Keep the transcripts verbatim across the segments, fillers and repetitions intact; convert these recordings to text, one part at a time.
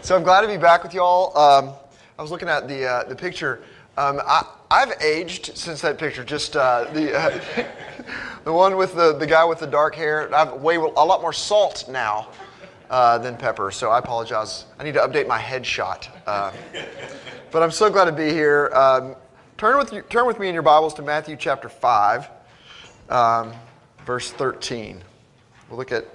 So I'm glad to be back with y'all. Um, I was looking at the uh, the picture. Um, I, I've aged since that picture. Just uh, the uh, the one with the the guy with the dark hair. I've way a lot more salt now uh, than pepper. So I apologize. I need to update my headshot. Uh, but I'm so glad to be here. Um, turn with you, turn with me in your Bibles to Matthew chapter five, um, verse thirteen. We'll look at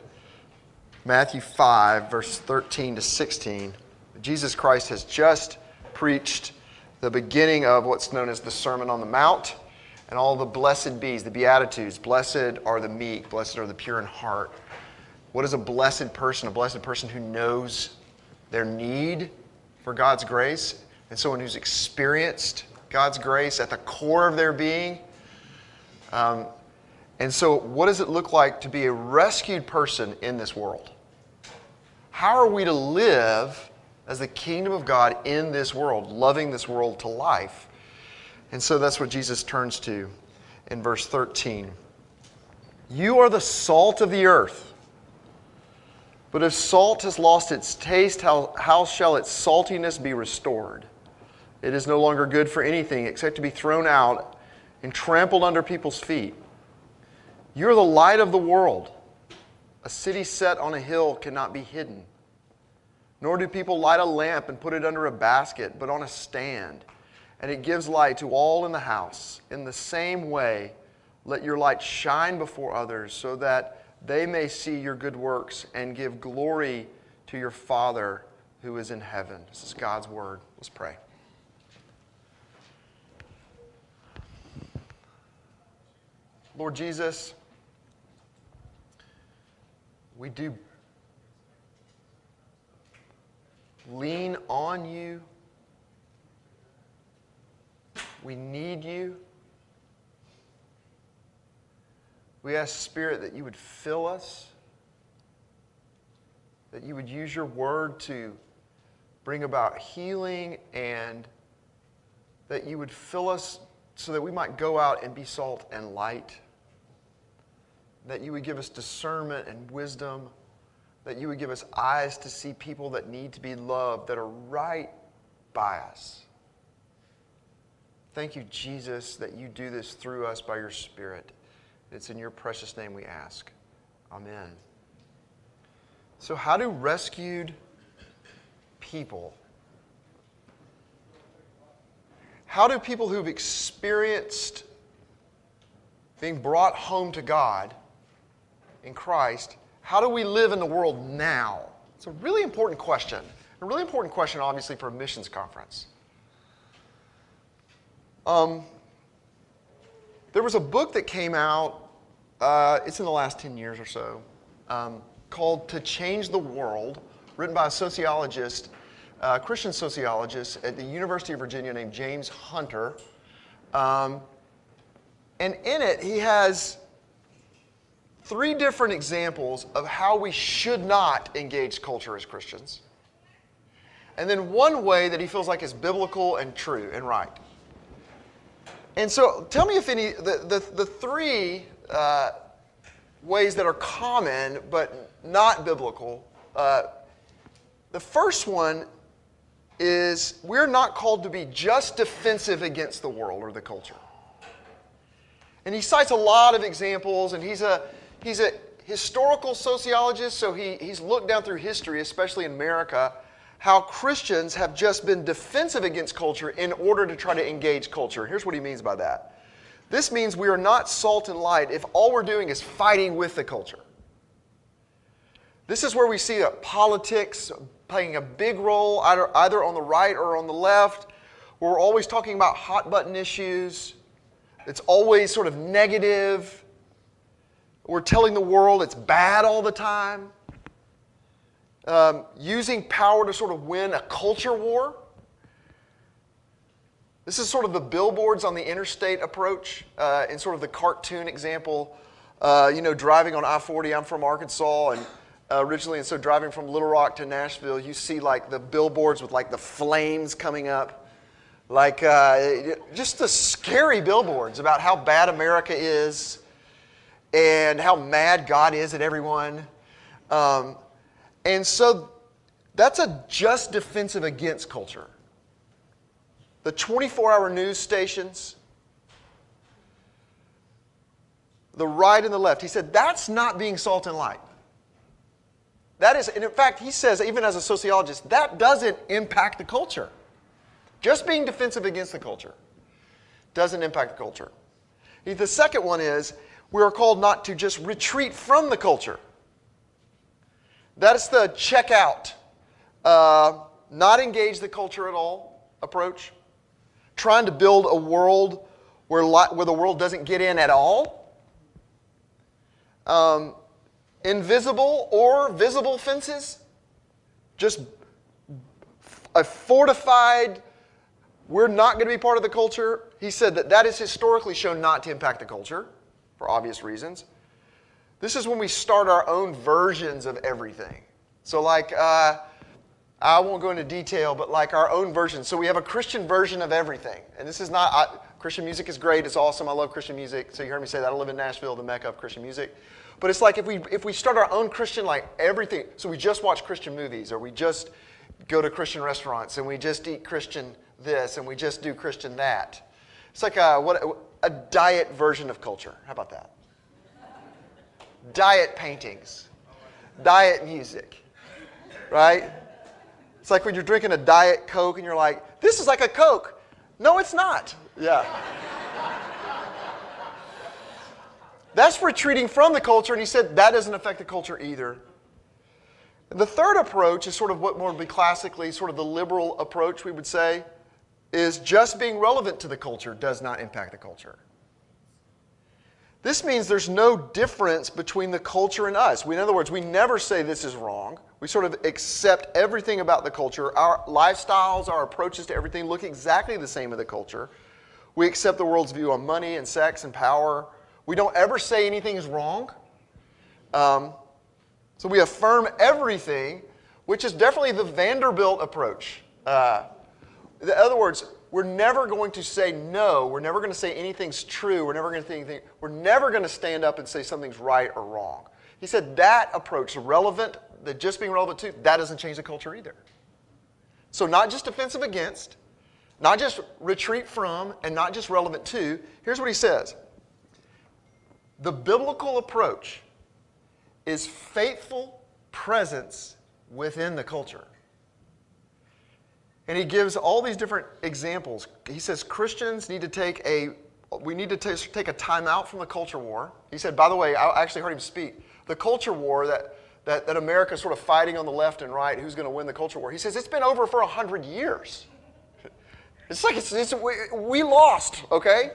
Matthew five, verse thirteen to sixteen. Jesus Christ has just preached the beginning of what's known as the Sermon on the Mount, and all the blessed bees, the Beatitudes. Blessed are the meek, blessed are the pure in heart. What is a blessed person? A blessed person who knows their need for God's grace, and someone who's experienced God's grace at the core of their being. Um, and so what does it look like to be a rescued person in this world? How are we to live as the kingdom of God in this world, loving this world to life? And so that's what Jesus turns to in verse thirteen. You are the salt of the earth. But if salt has lost its taste, how, how shall its saltiness be restored? It is no longer good for anything except to be thrown out and trampled under people's feet. You are the light of the world. A city set on a hill cannot be hidden. Nor do people light a lamp and put it under a basket, but on a stand, and it gives light to all in the house. In the same way, let your light shine before others, so that they may see your good works and give glory to your Father who is in heaven. This is God's word. Let's pray. Lord Jesus, we do lean on you. We need you. We ask, Spirit, that you would fill us, that you would use your word to bring about healing, and that you would fill us so that we might go out and be salt and light, that you would give us discernment and wisdom, that you would give us eyes to see people that need to be loved, that are right by us. Thank you, Jesus, that you do this through us by your Spirit. It's in your precious name we ask. Amen. So how do rescued people, how do people who've experienced being brought home to God in Christ, how do we live in the world now? It's a really important question. A really important question, obviously, for a missions conference. Um, there was a book that came out, uh, it's in the last ten years or so, um, called To Change the World, written by a sociologist, a Christian sociologist at the University of Virginia named James Hunter. Um, and in it, he has three different examples of how we should not engage culture as Christians. And then one way that he feels like is biblical and true and right. And so tell me if any, the, the, the three uh, ways that are common but not biblical. Uh, the first one is we're not called to be just defensive against the world or the culture. And he cites a lot of examples, and he's a He's a historical sociologist, so he, he's looked down through history, especially in America, how Christians have just been defensive against culture in order to try to engage culture. Here's what he means by that. This means we are not salt and light if all we're doing is fighting with the culture. This is where we see that politics playing a big role, either, either on the right or on the left, where we're always talking about hot button issues. It's always sort of negative. We're telling the world it's bad all the time. Um, using power to sort of win a culture war. This is sort of the billboards on the interstate approach, uh, and sort of the cartoon example. Uh, you know, driving on I forty, I'm from Arkansas, and uh, originally, and so driving from Little Rock to Nashville, you see like the billboards with like the flames coming up. Like, uh, just the scary billboards about how bad America is, and how mad God is at everyone. Um, and so That's a just defensive against culture. The twenty-four hour news stations, the right and the left. He said, that's not being salt and light. That is, and in fact, he says, even as a sociologist, that doesn't impact the culture. Just being defensive against the culture doesn't impact the culture. The second one is, we are called not to just retreat from the culture. That's the check out, uh, not engage the culture at all approach. Trying to build a world where, li where the world doesn't get in at all. Um, invisible or visible fences. Just a fortified, we're not going to be part of the culture. He said that that is historically shown not to impact the culture for obvious reasons. This is when we start our own versions of everything. So like, uh, I won't go into detail, but like our own version. So we have a Christian version of everything. And this is not, I, Christian music is great. It's awesome. I love Christian music. So you heard me say that. I live in Nashville, the mecca of Christian music. But it's like if we, if we start our own Christian, like everything. So we just watch Christian movies, or we just go to Christian restaurants, and we just eat Christian this, and we just do Christian that. It's like a, what, a diet version of culture. How about that? Diet paintings, diet music, right? It's like when you're drinking a Diet Coke and you're like, this is like a Coke. No, it's not. Yeah. That's retreating from the culture, and he said that doesn't affect the culture either. The third approach is sort of what would be classically sort of the liberal approach, we would say, is just being relevant to the culture does not impact the culture. This means there's no difference between the culture and us. We, in other words, we never say this is wrong. We sort of accept everything about the culture. Our lifestyles, our approaches to everything look exactly the same as the culture. We accept the world's view on money and sex and power. We don't ever say anything is wrong. Um, so we affirm everything, which is definitely the Vanderbilt approach. Uh, in other words, we're never going to say no. We're never going to say anything's true. We're never going to think anything. We're never going to stand up and say something's right or wrong. He said that approach, relevant, the just being relevant to, that doesn't change the culture either. So not just offensive against, not just retreat from, and not just relevant to. Here's what he says. The biblical approach is faithful presence within the culture. And he gives all these different examples. He says Christians need to take a, we need to take a time out from the culture war. He said, by the way, I actually heard him speak. The culture war that, that, that America's sort of fighting on the left and right, who's going to win the culture war. He says, it's been over for one hundred years. It's like, it's, it's, we, we lost, okay?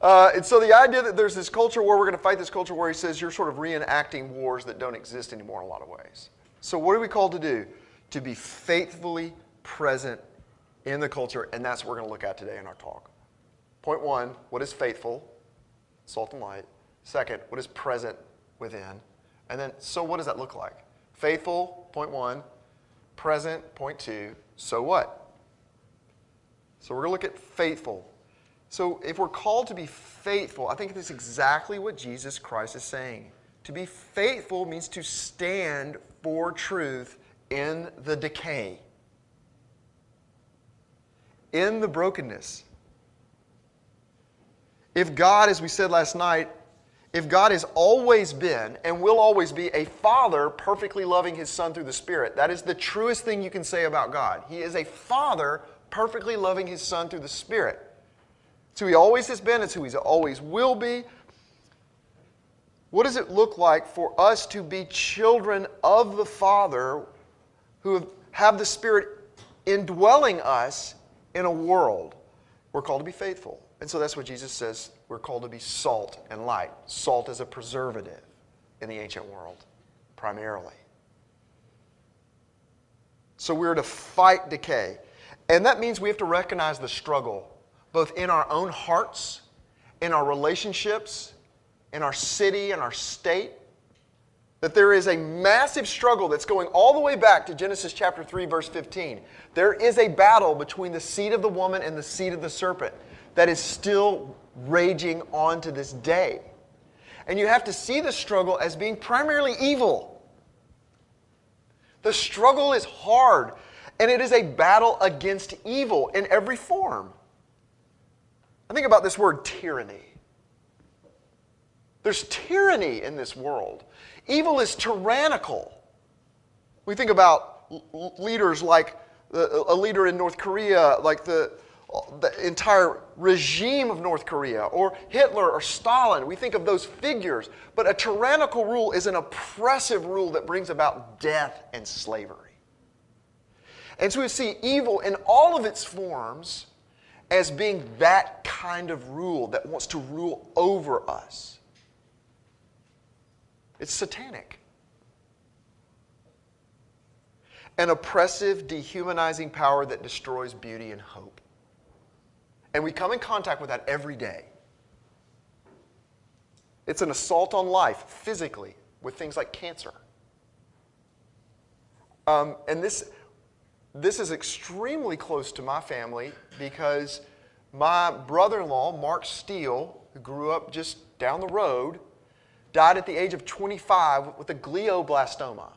Uh, and so the idea that there's this culture war, we're going to fight this culture war, he says you're sort of reenacting wars that don't exist anymore in a lot of ways. So what are we called to do? To be faithfully present in the culture, and that's what we're going to look at today in our talk. Point one, what is faithful? Salt and light. Second, what is present within? And then, so what does that look like? Faithful, point one. Present, point two. So what? So we're going to look at faithful. So if we're called to be faithful, I think that's exactly what Jesus Christ is saying. To be faithful means to stand for truth in the decay. In the brokenness. If God, as we said last night, if God has always been and will always be a father perfectly loving his son through the Spirit, that is the truest thing you can say about God. He is a father perfectly loving his son through the Spirit. It's who he always has been. It's who he always will be. What does it look like for us to be children of the Father who have the Spirit indwelling us? In a world, we're called to be faithful. And so that's what Jesus says. We're called to be salt and light. Salt is a preservative in the ancient world, primarily. So we're to fight decay. And that means we have to recognize the struggle, both in our own hearts, in our relationships, in our city, in our state, that there is a massive struggle that's going all the way back to Genesis chapter three, verse fifteen. There is a battle between the seed of the woman and the seed of the serpent that is still raging on to this day. And you have to see the struggle as being primarily evil. The struggle is hard, and it is a battle against evil in every form. I think about this word tyranny. There's tyranny in this world. Evil is tyrannical. We think about leaders like the, a leader in North Korea, like the, the entire regime of North Korea, or Hitler or Stalin. We think of those figures. But a tyrannical rule is an oppressive rule that brings about death and slavery. And so we see evil in all of its forms as being that kind of rule that wants to rule over us. It's satanic. An oppressive, dehumanizing power that destroys beauty and hope. And we come in contact with that every day. It's an assault on life, physically, with things like cancer. Um, and this, this is extremely close to my family because my brother-in-law, Mark Steele, who grew up just down the road, died at the age of twenty-five with a glioblastoma.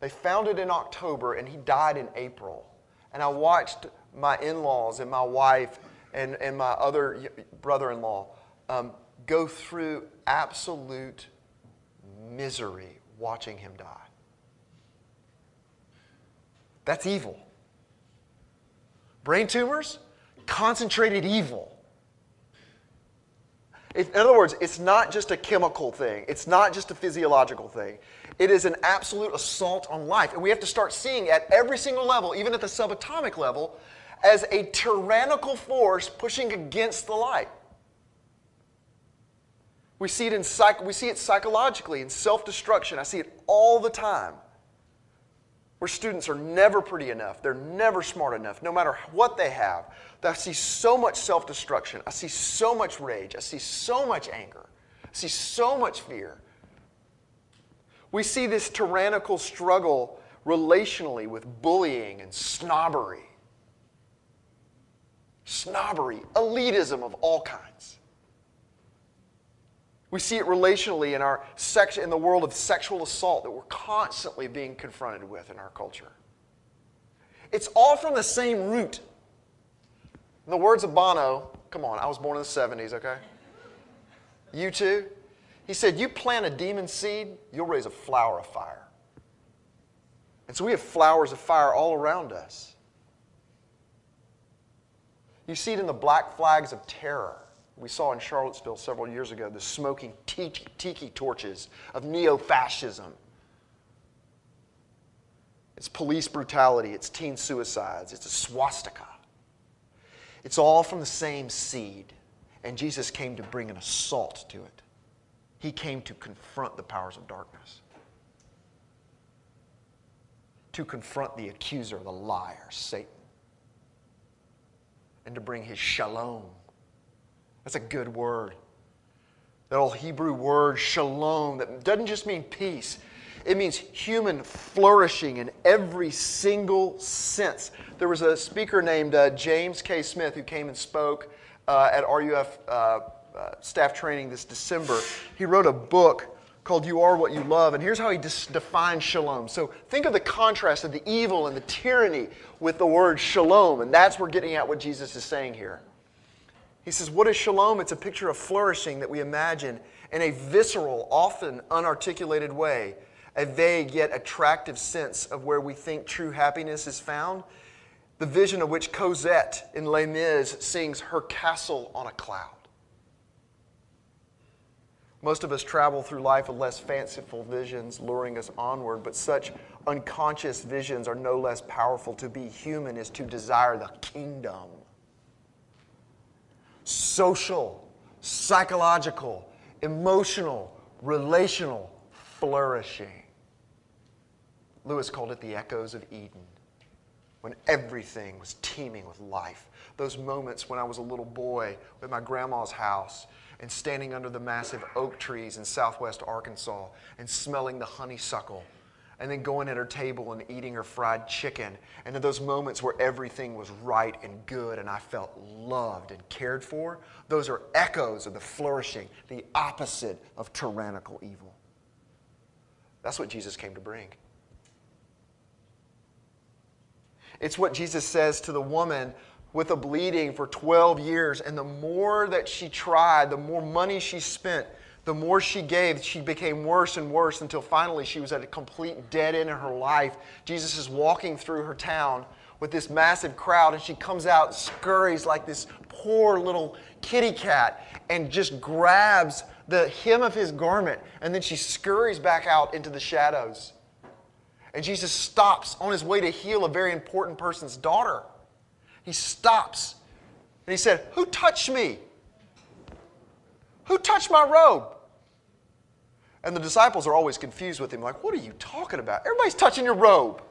They found it in October, and he died in April. And I watched my in-laws and my wife and, and my other brother-in-law um, go through absolute misery watching him die. That's evil. Brain tumors, concentrated evil. In other words, it's not just a chemical thing. It's not just a physiological thing. It is an absolute assault on life. And we have to start seeing at every single level, even at the subatomic level, as a tyrannical force pushing against the light. We see it, in psych we see it psychologically, in self-destruction. I see it all the time. Where students are never pretty enough. They're never smart enough, no matter what they have. I see so much self-destruction. I see so much rage. I see so much anger. I see so much fear. We see this tyrannical struggle relationally with bullying and snobbery. Snobbery, elitism of all kinds. We see it relationally in our sex, in the world of sexual assault that we're constantly being confronted with in our culture. It's all from the same root. In the words of Bono, come on, I was born in the seventies, okay? You too? He said, you plant a demon seed, you'll raise a flower of fire. And so we have flowers of fire all around us. You see it in the black flags of terror. We saw in Charlottesville several years ago the smoking tiki, tiki torches of neo-fascism. It's police brutality. It's teen suicides. It's a swastika. It's all from the same seed. And Jesus came to bring an assault to it. He came to confront the powers of darkness. To confront the accuser, the liar, Satan. And to bring his shalom. That's a good word. That old Hebrew word, shalom, that doesn't just mean peace. It means human flourishing in every single sense. There was a speaker named uh, James K. Smith who came and spoke uh, at R U F uh, uh, staff training this December. He wrote a book called You Are What You Love, and here's how he defines shalom. So think of the contrast of the evil and the tyranny with the word shalom, and that's where we're getting at what Jesus is saying here. He says, what is shalom? It's a picture of flourishing that we imagine in a visceral, often unarticulated way, a vague yet attractive sense of where we think true happiness is found, the vision of which Cosette in Les Mis sings her castle on a cloud. Most of us travel through life with less fanciful visions luring us onward, but such unconscious visions are no less powerful. To be human is to desire the kingdom. Social, psychological, emotional, relational flourishing. Lewis called it the echoes of Eden, when everything was teeming with life. Those moments when I was a little boy at my grandma's house and standing under the massive oak trees in southwest Arkansas and smelling the honeysuckle and then going at her table and eating her fried chicken. And in those moments where everything was right and good and I felt loved and cared for, those are echoes of the flourishing, the opposite of tyrannical evil. That's what Jesus came to bring. It's what Jesus says to the woman with a bleeding for twelve years. And the more that she tried, the more money she spent, the more she gave, she became worse and worse until finally she was at a complete dead end in her life. Jesus is walking through her town with this massive crowd, and she comes out and scurries like this poor little kitty cat and just grabs the hem of his garment, and then she scurries back out into the shadows. And Jesus stops on his way to heal a very important person's daughter. He stops and he said, "Who touched me? Who touched my robe?" And the disciples are always confused with him, like, "What are you talking about? Everybody's touching your robe.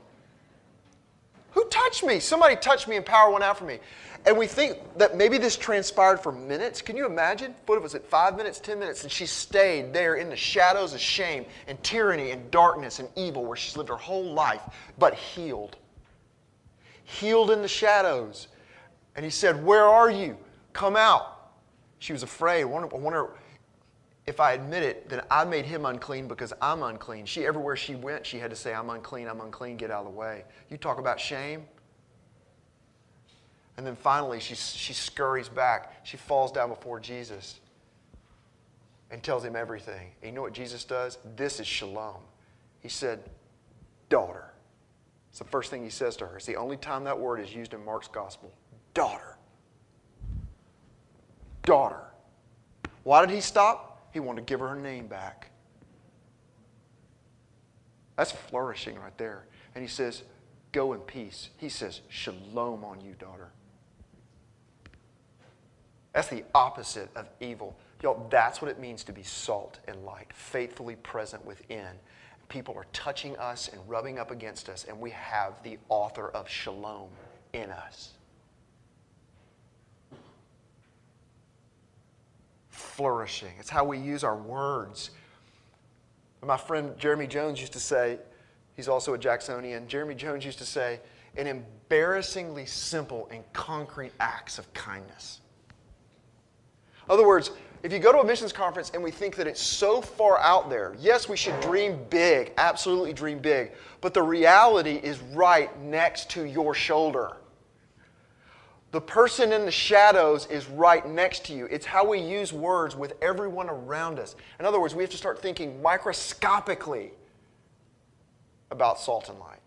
Who touched me? Somebody touched me and power went out from me." And we think that maybe this transpired for minutes. Can you imagine? What was it, five minutes, ten minutes? And she stayed there in the shadows of shame and tyranny and darkness and evil where she's lived her whole life, but healed. Healed in the shadows. And he said, "Where are you? Come out." She was afraid. I wonder, I wonder if I admit it, then I made him unclean because I'm unclean. She, everywhere she went, she had to say, "I'm unclean, I'm unclean, get out of the way." You talk about shame. And then finally, she, she scurries back. She falls down before Jesus and tells him everything. And you know what Jesus does? This is shalom. He said, "Daughter." It's the first thing he says to her. It's the only time that word is used in Mark's gospel. Daughter. Daughter. Why did he stop? He wanted to give her her name back. That's flourishing right there. And he says, "Go in peace." He says, "Shalom on you, daughter." That's the opposite of evil. Y'all, that's what it means to be salt and light, faithfully present within. People are touching us and rubbing up against us, and we have the author of shalom in us. Flourishing. It's how we use our words. My friend Jeremy Jones used to say, he's also a Jacksonian, Jeremy Jones used to say, "An embarrassingly simple and concrete acts of kindness." In other words, if you go to a missions conference and we think that it's so far out there, yes, we should dream big, absolutely dream big, but the reality is right next to your shoulder. The person in the shadows is right next to you. It's how we use words with everyone around us. In other words, we have to start thinking microscopically about salt and light.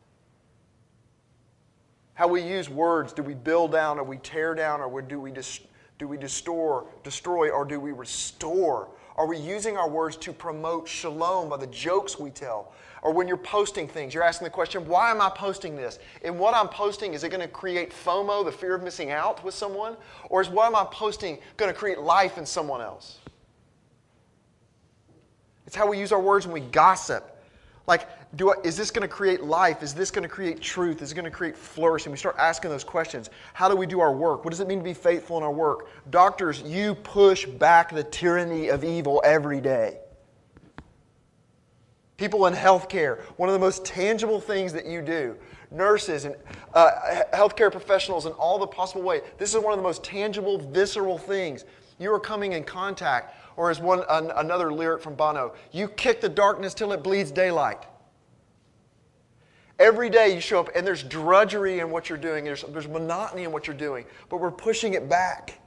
How we use words, do we build down, or we tear down, or do we, dis- do we destroy, destroy, or do we restore? Are we using our words to promote shalom by the jokes we tell? Or when you're posting things, you're asking the question, why am I posting this? And what I'm posting, is it going to create FOMO, the fear of missing out with someone? Or is what am I posting going to create life in someone else? It's how we use our words when we gossip. Like, do I, is this going to create life? Is this going to create truth? Is it going to create flourishing? We start asking those questions. How do we do our work? What does it mean to be faithful in our work? Doctors, you push back the tyranny of evil every day. People in healthcare, one of the most tangible things that you do. Nurses and uh, healthcare professionals in all the possible ways. This is one of the most tangible, visceral things. You are coming in contact, or as one an, another lyric from Bono, you kick the darkness till it bleeds daylight. Every day you show up and there's drudgery in what you're doing. There's, there's monotony in what you're doing, but we're pushing it back.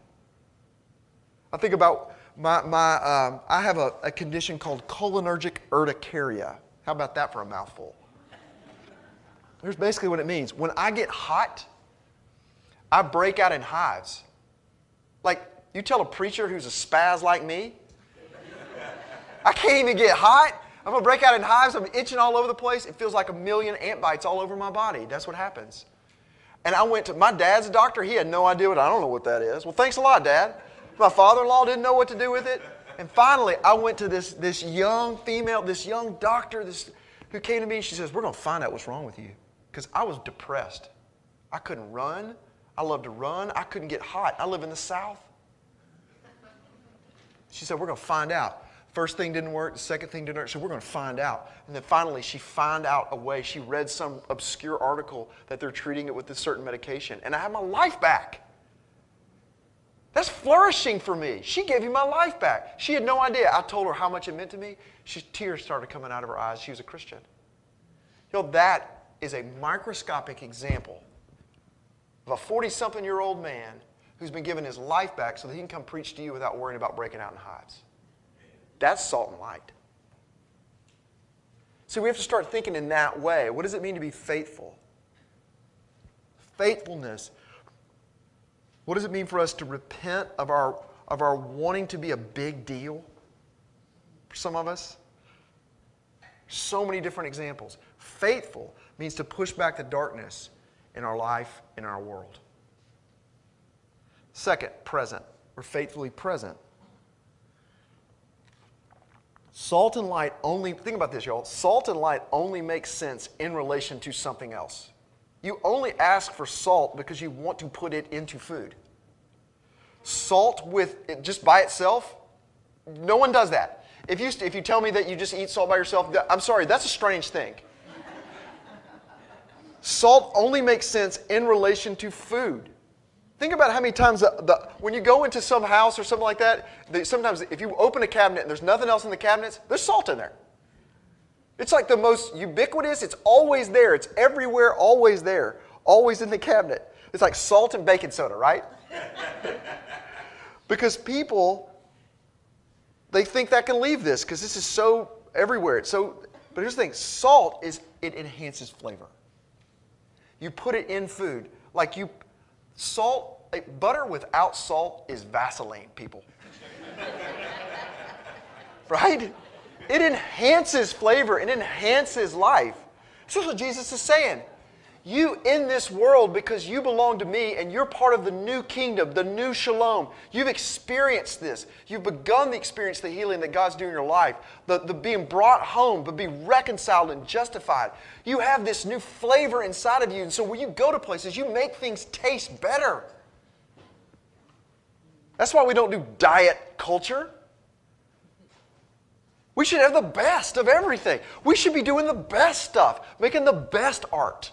I think about... My, my, um, I have a, a condition called cholinergic urticaria. How about that for a mouthful? Here's basically what it means. When I get hot, I break out in hives. Like, you tell a preacher who's a spaz like me, I can't even get hot. I'm going to break out in hives. I'm itching all over the place. It feels like a million ant bites all over my body. That's what happens. And I went to, my dad's a doctor. He had no idea what, I don't know what that is. Well, thanks a lot, Dad. My father-in-law didn't know what to do with it. And finally, I went to this, this young female, this young doctor this, who came to me, and she says, "We're going to find out what's wrong with you." Because I was depressed. I couldn't run. I loved to run. I couldn't get hot. I live in the South. She said, "We're going to find out." First thing didn't work. The second thing didn't work. So we're going to find out. And then finally, she found out a way. She read some obscure article that they're treating it with this certain medication. And I had my life back. That's flourishing for me. She gave me my life back. She had no idea. I told her how much it meant to me. She, tears started coming out of her eyes. She was a Christian. You know, that is a microscopic example of a forty-something-year-old man who's been giving his life back so that he can come preach to you without worrying about breaking out in hives. That's salt and light. See, we have to start thinking in that way. What does it mean to be faithful? Faithfulness. What does it mean for us to repent of our, of our wanting to be a big deal? For some of us, so many different examples. Faithful means to push back the darkness in our life, in our world. Second, present. We're faithfully present. Salt and light only, think about this, y'all. Salt and light only makes sense in relation to something else. You only ask for salt because you want to put it into food. Salt with it just by itself, no one does that. If you, if you tell me that you just eat salt by yourself, I'm sorry, that's a strange thing. Salt only makes sense in relation to food. Think about how many times, the, the, when you go into some house or something like that, they, sometimes if you open a cabinet and there's nothing else in the cabinets, there's salt in there. It's like the most ubiquitous, it's always there, it's everywhere, always there, always in the cabinet. It's like salt and baking soda, right? Because people, they think that can leave this, because this is so everywhere. It's so, but here's the thing, salt, is it enhances flavor. You put it in food, like you... Salt, butter without salt is Vaseline, people. Right? It enhances flavor. It enhances life. This is what Jesus is saying. You in this world, because you belong to me and you're part of the new kingdom, the new shalom. You've experienced this. You've begun the experience, the healing that God's doing in your life, the, the being brought home, but be reconciled and justified. You have this new flavor inside of you. And so when you go to places, you make things taste better. That's why we don't do diet culture. We should have the best of everything. We should be doing the best stuff, making the best art.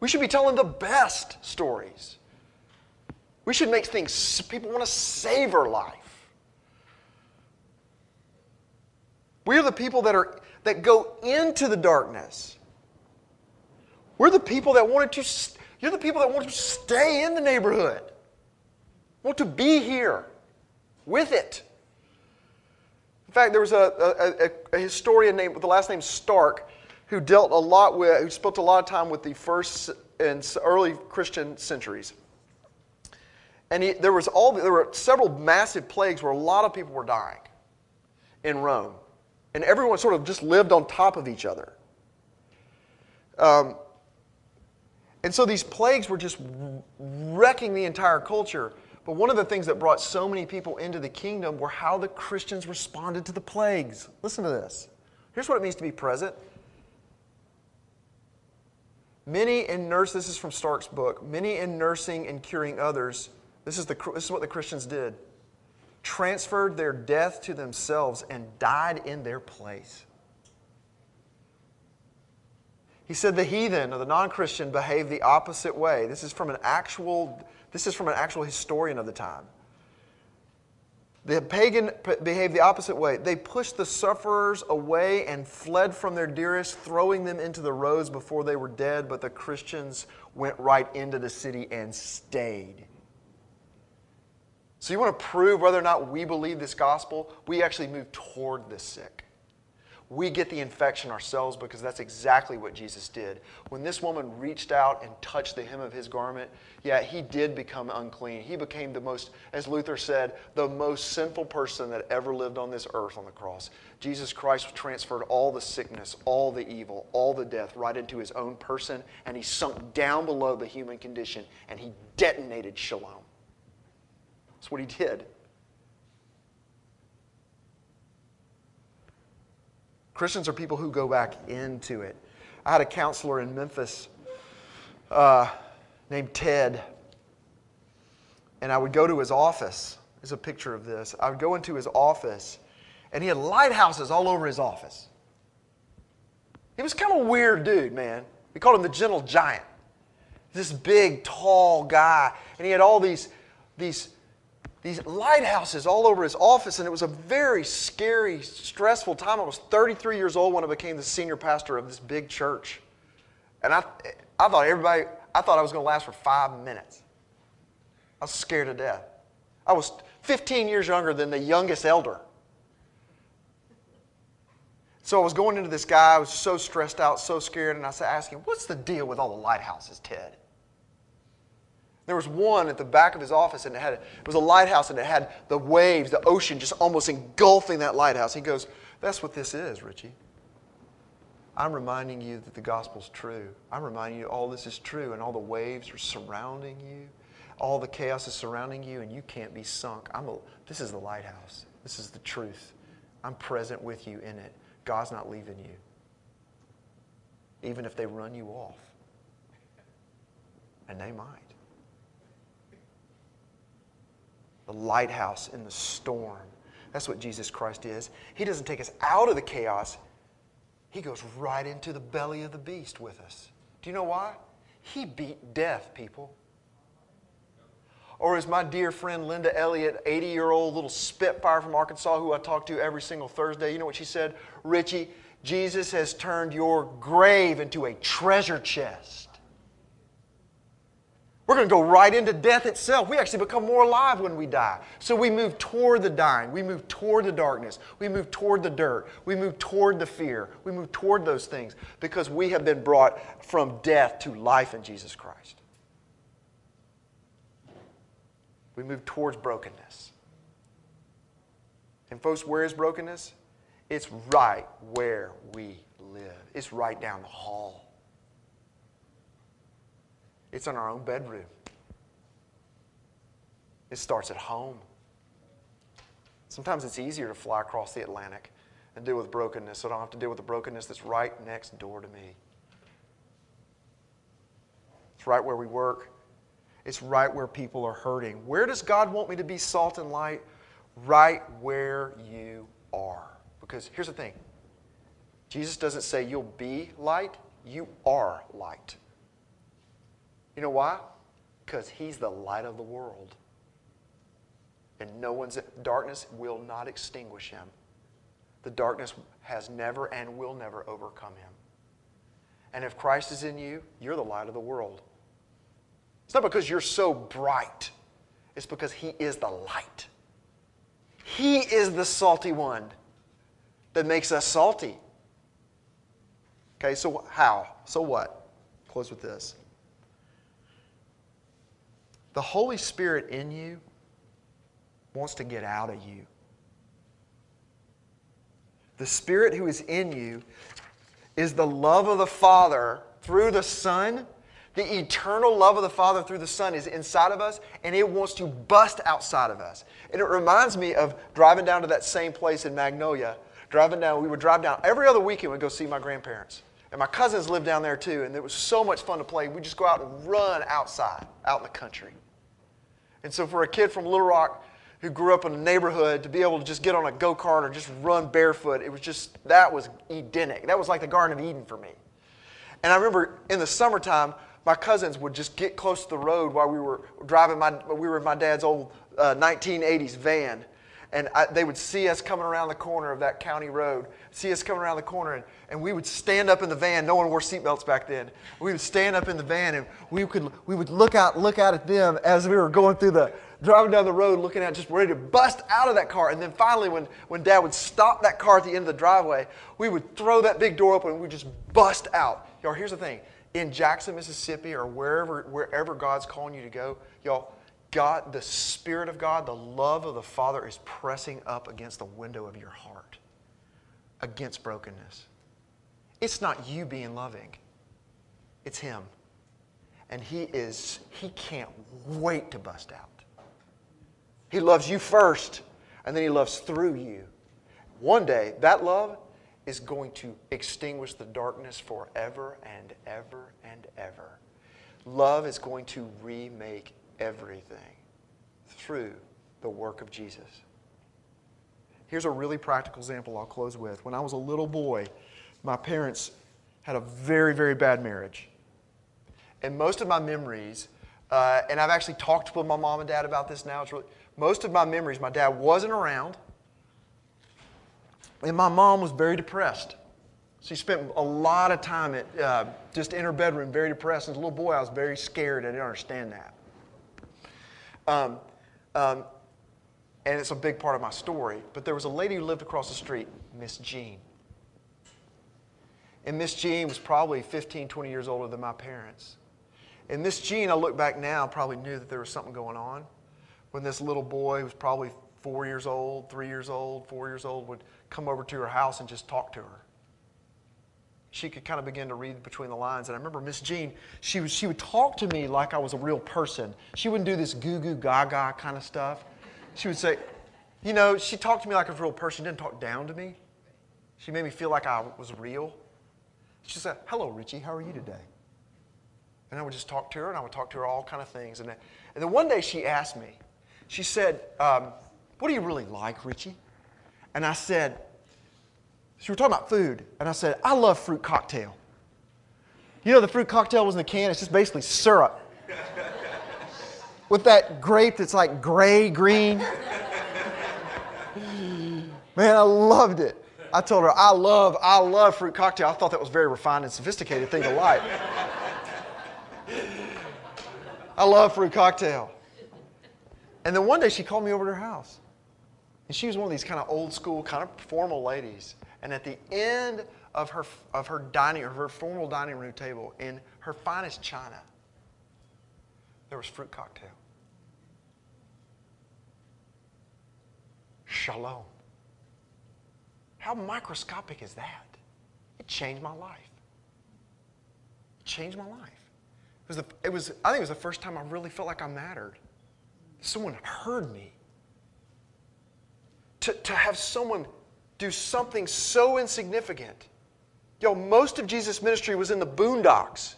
We should be telling the best stories. We should make things, people want to savor life. We're the people that are that go into the darkness. We're the people that wanted to, you're the people that want to stay in the neighborhood. Want to be here with it. In fact, there was a, a, a historian named, with the last name Stark, who dealt a lot with, who spent a lot of time with the first and early Christian centuries. And he, there was all, there were several massive plagues where a lot of people were dying in Rome. And everyone sort of just lived on top of each other. Um, and so these plagues were just wrecking the entire culture. But one of the things that brought so many people into the kingdom were how the Christians responded to the plagues. Listen to this. Here's what it means to be present. Many in nurse, this is from Stark's book, many in nursing and curing others, this is, the, this is what the Christians did, transferred their death to themselves and died in their place. He said the heathen or the non-Christian behaved the opposite way. This is from an actual, this is from an actual historian of the time. The pagan behaved the opposite way. They pushed the sufferers away and fled from their dearest, throwing them into the roads before they were dead, but the Christians went right into the city and stayed. So you want to prove whether or not we believe this gospel? We actually move toward the sick. We get the infection ourselves because that's exactly what Jesus did. When this woman reached out and touched the hem of his garment, yeah, he did become unclean. He became the most, as Luther said, the most sinful person that ever lived on this earth on the cross. Jesus Christ transferred all the sickness, all the evil, all the death right into his own person, and he sunk down below the human condition, and he detonated shalom. That's what he did. Christians are people who go back into it. I had a counselor in Memphis uh, named Ted, and I would go to his office. There's a picture of this. I would go into his office, and he had lighthouses all over his office. He was kind of a weird dude, man. We called him the gentle giant. This big, tall guy, and he had all these, these These lighthouses all over his office, and it was a very scary, stressful time. I was thirty-three years old when I became the senior pastor of this big church. And I, I thought everybody, I thought I was going to last for five minutes. I was scared to death. I was fifteen years younger than the youngest elder. So I was going into this guy, I was so stressed out, so scared, and I asked him, what's the deal with all the lighthouses, Ted? There was one at the back of his office, and it, had, it was a lighthouse, and it had the waves, the ocean just almost engulfing that lighthouse. He goes, that's what this is, Richie. I'm reminding you that the gospel's true. I'm reminding you all this is true, and all the waves are surrounding you. All the chaos is surrounding you, and you can't be sunk. I'm a, this is the lighthouse. This is the truth. I'm present with you in it. God's not leaving you, even if they run you off. And they might. The lighthouse in the storm. That's what Jesus Christ is. He doesn't take us out of the chaos. He goes right into the belly of the beast with us. Do you know why? He beat death, people. Or as my dear friend Linda Elliott, eighty-year-old little spitfire from Arkansas who I talk to every single Thursday, you know what she said? Richie, Jesus has turned your grave into a treasure chest. We're going to go right into death itself. We actually become more alive when we die. So we move toward the dying. We move toward the darkness. We move toward the dirt. We move toward the fear. We move toward those things because we have been brought from death to life in Jesus Christ. We move towards brokenness. And folks, where is brokenness? It's right where we live. It's right down the hall. It's in our own bedroom. It starts at home. Sometimes it's easier to fly across the Atlantic and deal with brokenness, so I don't have to deal with the brokenness that's right next door to me. It's right where we work. It's right where people are hurting. Where does God want me to be salt and light? Right where you are. Because here's the thing. Jesus doesn't say you'll be light. You are light. You know why? Because He's the light of the world. And no one's darkness will not extinguish Him. The darkness has never and will never overcome Him. And if Christ is in you, you're the light of the world. It's not because you're so bright. It's because He is the light. He is the salty one that makes us salty. Okay, so how? So what? Close with this. The Holy Spirit in you wants to get out of you. The Spirit who is in you is the love of the Father through the Son. The eternal love of the Father through the Son is inside of us, and it wants to bust outside of us. And it reminds me of driving down to that same place in Magnolia. Driving down, we would drive down every other weekend. We'd go see my grandparents, and my cousins lived down there too. And it was so much fun to play. We'd just go out and run outside, out in the country. And so, for a kid from Little Rock who grew up in a neighborhood, to be able to just get on a go-kart or just run barefoot, it was just that was Edenic. That was like the Garden of Eden for me. And I remember in the summertime, my cousins would just get close to the road while we were driving. My, we were in my dad's old uh, nineteen eighties van, and I, they would see us coming around the corner of that county road, see us coming around the corner, and, and we would stand up in the van. No one wore seatbelts back then. We would stand up in the van, and we could we would look out look out at them as we were going through the driving down the road, looking out, just ready to bust out of that car. And then finally, when when Dad would stop that car at the end of the driveway, we would throw that big door open, and we'd just bust out. Y'all, here's the thing. In Jackson, Mississippi, or wherever, wherever God's calling you to go, y'all, God, the Spirit of God, the love of the Father is pressing up against the window of your heart, against brokenness. It's not you being loving. It's Him. And He is, He can't wait to bust out. He loves you first, and then He loves through you. One day, that love is going to extinguish the darkness forever and ever and ever. Love is going to remake everything through the work of Jesus. Here's a really practical example I'll close with. When I was a little boy, my parents had a very, very bad marriage. And most of my memories, uh, and I've actually talked with my mom and dad about this now, it's really, most of my memories, my dad wasn't around. And my mom was very depressed. She spent a lot of time at, uh, just in her bedroom, very depressed. As a little boy, I was very scared. I didn't understand that. Um, um, and it's a big part of my story. But there was a lady who lived across the street, Miss Jean. And Miss Jean was probably fifteen, twenty years older than my parents. And Miss Jean, I look back now, probably knew that there was something going on. When this little boy was probably four years old, three years old, four years old, would come over to her house and just talk to her. She could kind of begin to read between the lines. And I remember Miss Jean, she, was, she would talk to me like I was a real person. She wouldn't do this goo-goo, gaga kind of stuff. She would say, you know, she talked to me like a real person. She didn't talk down to me. She made me feel like I was real. She said, hello, Richie, how are you today? And I would just talk to her, and I would talk to her all kind of things. And then, and then one day she asked me, she said, um, what do you really like, Richie? And I said, she was talking about food, and I said, I love fruit cocktail. You know, the fruit cocktail was in the can. It's just basically syrup with that grape that's like gray, green. Man, I loved it. I told her, I love, I love fruit cocktail. I thought that was a very refined and sophisticated thing to like. I love fruit cocktail. And then one day she called me over to her house. And she was one of these kind of old school, kind of formal ladies. And at the end of her, of her dining, of her formal dining room table, in her finest china, there was fruit cocktail. Shalom. How microscopic is that? It changed my life. It changed my life. It was the, it was, I think it was the first time I really felt like I mattered. Someone heard me. To, to have someone do something so insignificant. Yo, most of Jesus' ministry was in the boondocks.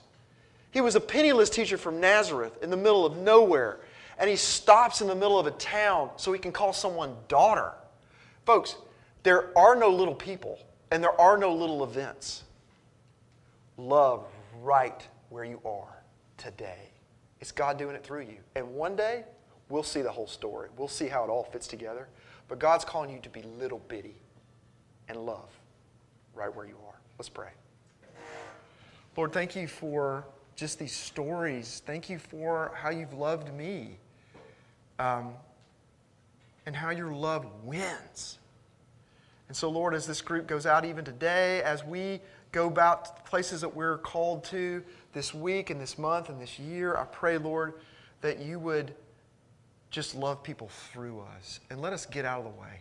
He was a penniless teacher from Nazareth in the middle of nowhere. And he stops in the middle of a town so he can call someone daughter. Folks, there are no little people, and there are no little events. Love right where you are today. It's God doing it through you. And one day, we'll see the whole story. We'll see how it all fits together. But God's calling you to be little bitty and love right where you are. Let's pray. Lord, thank you for just these stories. Thank you for how you've loved me, um, and how your love wins. And so, Lord, as this group goes out even today, as we go about places that we're called to this week and this month and this year, I pray, Lord, that you would just love people through us and let us get out of the way.